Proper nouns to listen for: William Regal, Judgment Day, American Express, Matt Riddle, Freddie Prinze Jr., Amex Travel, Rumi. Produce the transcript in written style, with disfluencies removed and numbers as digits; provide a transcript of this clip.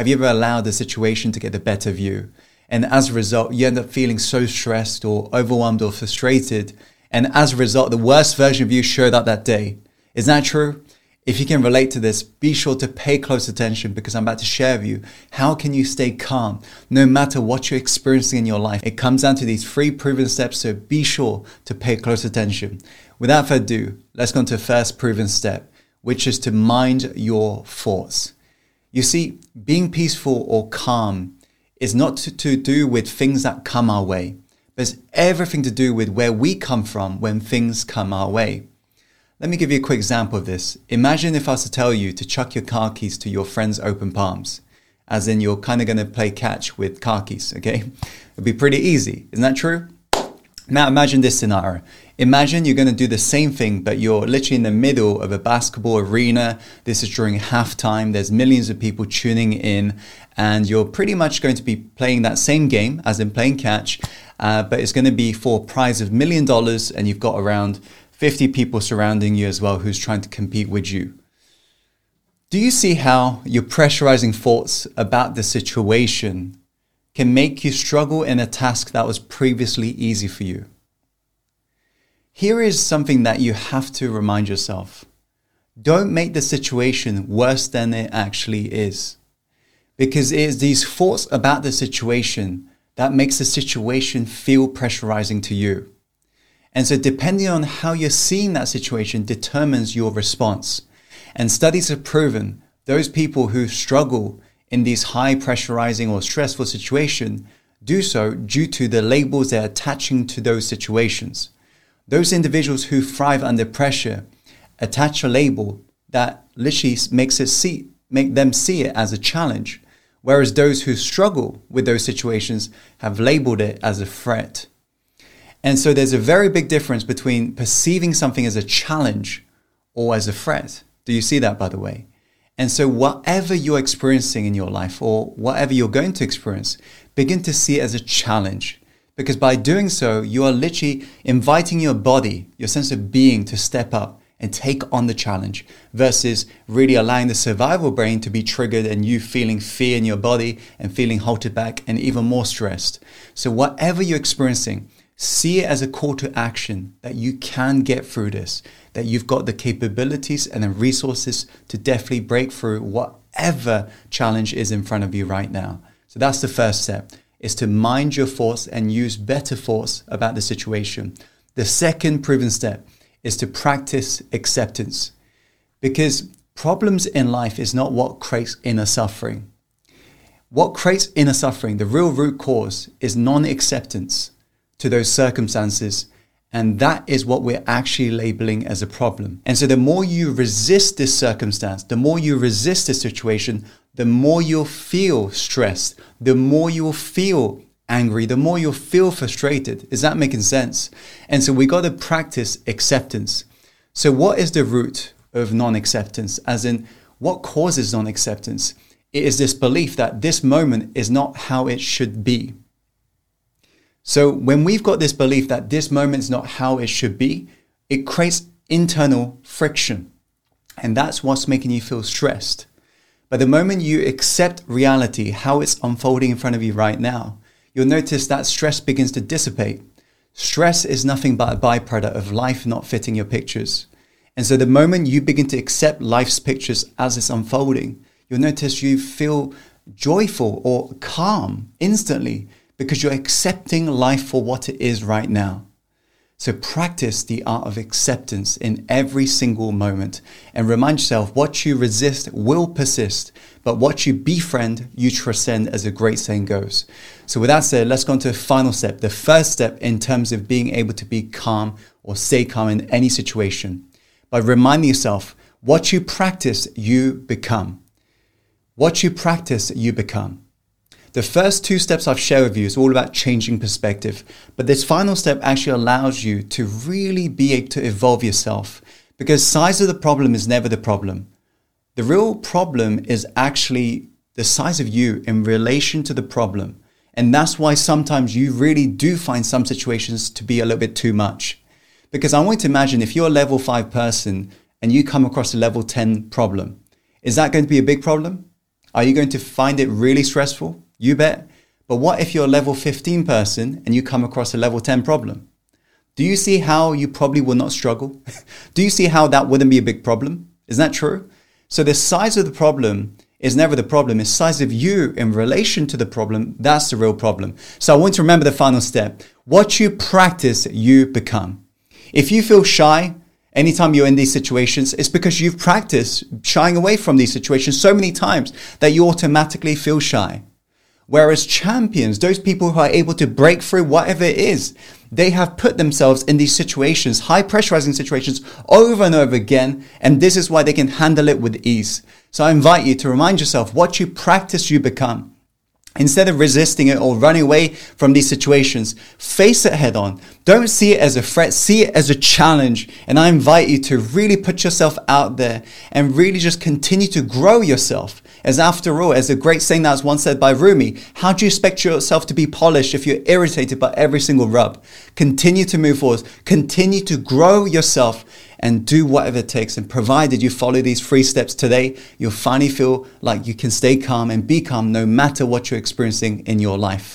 Have you ever allowed the situation to get the better of you? And as a result, you end up feeling so stressed or overwhelmed or frustrated. And as a result, the worst version of you showed up that day. Is that true? If you can relate to this, be sure to pay close attention because I'm about to share with you how can you stay calm no matter what you're experiencing in your life. It comes down to these 3 proven steps, so be sure to pay close attention. Without further ado, let's go on to the first proven step, which is to mind your thoughts. You see, being peaceful or calm is not to do with things that come our way, but it's everything to do with where we come from when things come our way. Let me give you a quick example of this. Imagine if I was to tell you to chuck your car keys to your friend's open palms, as in you're kind of going to play catch with car keys, okay? It'd be pretty easy, isn't that true? Now imagine this scenario. Imagine you're going to do the same thing, but you're literally in the middle of a basketball arena. This is during halftime. There's millions of people tuning in, and you're pretty much going to be playing that same game, as in playing catch, but it's going to be for a prize of $1 million, and you've got around 50 people surrounding you as well who's trying to compete with you. Do you see how your pressurizing thoughts about the situation can make you struggle in a task that was previously easy for you? Here is something that you have to remind yourself. Don't make the situation worse than it actually is, because it is these thoughts about the situation that makes the situation feel pressurizing to you. And so depending on how you're seeing that situation determines your response. And studies have proven those people who struggle in these high pressurizing or stressful situations do so due to the labels they're attaching to those situations. Those individuals who thrive under pressure attach a label that literally makes it make them see it as a challenge, whereas those who struggle with those situations have labeled it as a threat. And so there's a very big difference between perceiving something as a challenge or as a threat. Do you see that, by the way? And so whatever you're experiencing in your life or whatever you're going to experience, begin to see it as a challenge. Because by doing so, you are literally inviting your body, your sense of being, to step up and take on the challenge versus really allowing the survival brain to be triggered and you feeling fear in your body and feeling halted back and even more stressed. So whatever you're experiencing, see it as a call to action that you can get through this, that you've got the capabilities and the resources to definitely break through whatever challenge is in front of you right now. So that's the first step, is to mind your thoughts and use better thoughts about the situation. The second proven step is to practice acceptance, because problems in life is not what creates inner suffering. What creates inner suffering, the real root cause, is non-acceptance to those circumstances, and that is what we're actually labeling as a problem. And so the more you resist this circumstance, the more you resist this situation, the more you'll feel stressed, the more you'll feel angry, the more you'll feel frustrated. Is that making sense? And so we got to practice acceptance. So what is the root of non-acceptance? As in, what causes non-acceptance? It is this belief that this moment is not how it should be. So when we've got this belief that this moment is not how it should be, it creates internal friction. And that's what's making you feel stressed. But the moment you accept reality, how it's unfolding in front of you right now, you'll notice that stress begins to dissipate. Stress is nothing but a byproduct of life not fitting your pictures. And so the moment you begin to accept life's pictures as it's unfolding, you'll notice you feel joyful or calm instantly, because you're accepting life for what it is right now. So practice the art of acceptance in every single moment, and remind yourself what you resist will persist, but what you befriend, you transcend, as a great saying goes. So with that said, let's go on to the final step, the first step in terms of being able to be calm or stay calm in any situation, by reminding yourself, what you practice, you become. What you practice, you become. The first 2 steps I've shared with you is all about changing perspective, but this final step actually allows you to really be able to evolve yourself, because size of the problem is never the problem. The real problem is actually the size of you in relation to the problem. And that's why sometimes you really do find some situations to be a little bit too much. Because I want you to imagine if you're a level 5 person and you come across a level 10 problem, is that going to be a big problem? Are you going to find it really stressful? You bet. But what if you're a level 15 person and you come across a level 10 problem? Do you see how you probably will not struggle? Do you see how that wouldn't be a big problem? Isn't that true? So the size of the problem is never the problem. It's the size of you in relation to the problem. That's the real problem. So I want to remember the final step. What you practice, you become. If you feel shy anytime you're in these situations, it's because you've practiced shying away from these situations so many times that you automatically feel shy. Whereas champions, those people who are able to break through whatever it is, they have put themselves in these situations, high pressurizing situations, over and over again. And this is why they can handle it with ease. So I invite you to remind yourself, what you practice, you become. Instead of resisting it or running away from these situations, face it head on. Don't see it as a threat, see it as a challenge. And I invite you to really put yourself out there and really just continue to grow yourself. As after all, as a great saying that was once said by Rumi, how do you expect yourself to be polished if you're irritated by every single rub? Continue to move forward, continue to grow yourself and do whatever it takes. And provided you follow these 3 steps today, you'll finally feel like you can stay calm and be calm no matter what you're experiencing in your life.